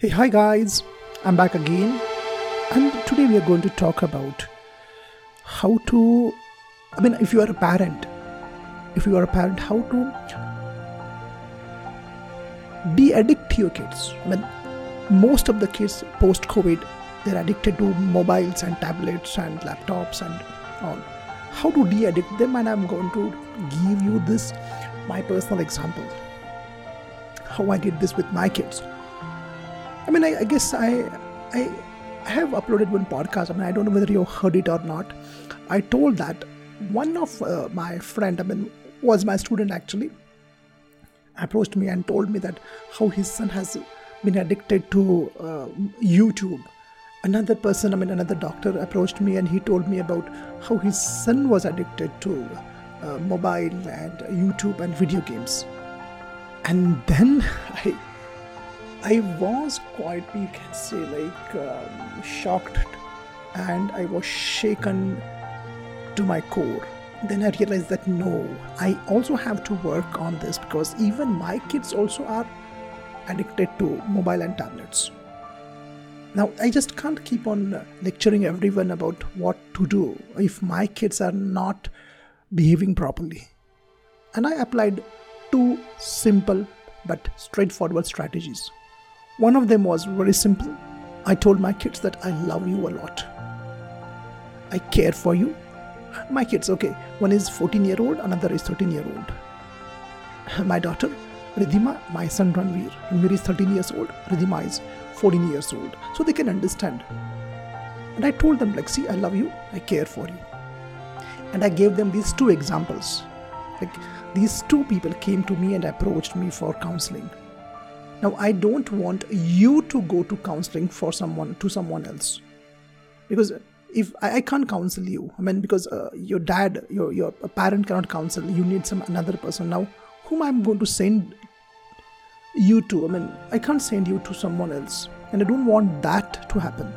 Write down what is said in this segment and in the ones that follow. Hey, hi guys, I'm back again, and today we are going to talk about how to, if you are a parent, how to de-addict your kids. Most of the kids post-COVID, they're addicted to mobiles and tablets and laptops and all. How to de-addict them, and I'm going to give you this, my personal example, how I did this with my kids. I guess I have uploaded one podcast. I don't know whether you heard it or not. I told that one of my friend, was my student actually, approached me and told me that how his son has been addicted to YouTube. Another person, another doctor approached me and he told me about how his son was addicted to mobile and YouTube and video games. And then I was quite, you can say, shocked, and I was shaken to my core. Then I realized that no, I also have to work on this, because even my kids also are addicted to mobile and tablets. Now, I just can't keep on lecturing everyone about what to do if my kids are not behaving properly. And I applied two simple but straightforward strategies. One of them was very simple. I told my kids that I love you a lot. I care for you. My kids, okay, one is 14-year-old, another is 13-year-old. My daughter, Ridhima, my son, Ranveer. Ranveer is 13 years old, Ridhima is 14 years old. So they can understand. And I told them, see, I love you, I care for you. And I gave them these two examples. These two people came to me and approached me for counseling. Now, I don't want you to go to counseling for someone else, because if I can't counsel you, because your parent cannot counsel, you need another person. Now, whom I'm going to send you to? I can't send you to someone else, and I don't want that to happen.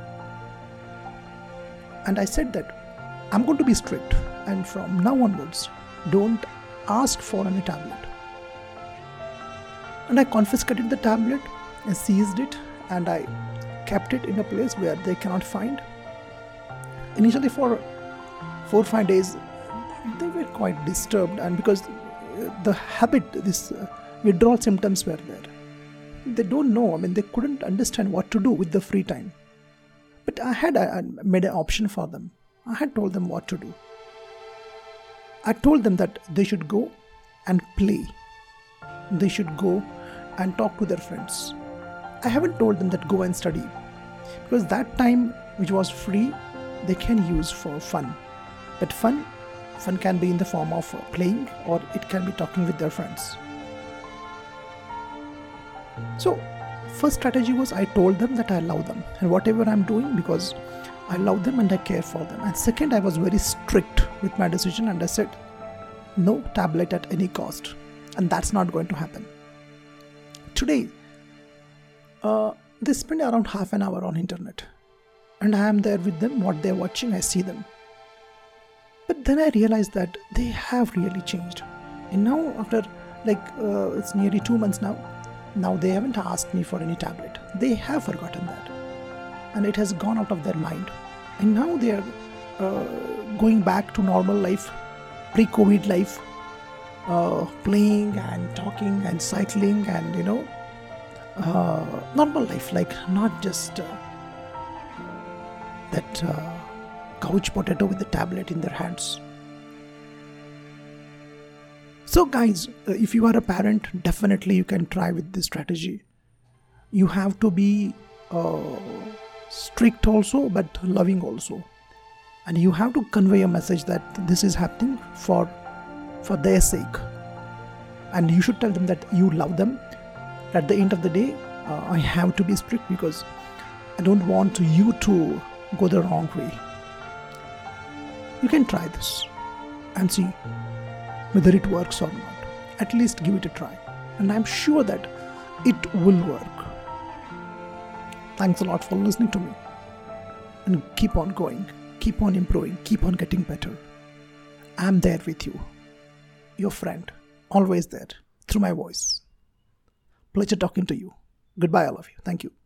And I said that I'm going to be strict, and from now onwards, don't ask for any tablet. And I confiscated the tablet and seized it, and I kept it in a place where they cannot find. Initially for 4 or 5 days they were quite disturbed, and because the habit, this withdrawal symptoms were there. They don't know, they couldn't understand what to do with the free time. But I made an option for them. I had told them what to do. I told them that they should go and play. They should go and talk to their friends. I haven't told them that go and study, because that time which was free, they can use for fun. But fun can be in the form of playing, or it can be talking with their friends. So, first strategy was I told them that I love them, and whatever I'm doing, because I love them and I care for them. And second, I was very strict with my decision, and I said, no tablet at any cost. And that's not going to happen. Today, they spend around half an hour on internet, and I am there with them. What they're watching, I see them. But then I realized that they have really changed. And now after it's nearly 2 months now they haven't asked me for any tablet. They have forgotten that. And it has gone out of their mind. And now they are going back to normal life, pre-COVID life, playing and talking and cycling and normal life, not just that couch potato with the tablet in their hands. So guys, if you are a parent, definitely you can try with this strategy. You have to be strict also, but loving also. And you have to convey a message that this is happening for their sake. And you should tell them that you love them. At the end of the day, I have to be strict, because I don't want you to go the wrong way. You can try this and see whether it works or not. At least give it a try. And I'm sure that it will work. Thanks a lot for listening to me. And keep on going. Keep on improving, keep on getting better. I'm there with you, your friend, always there, through my voice. Pleasure talking to you. Goodbye, all of you. Thank you.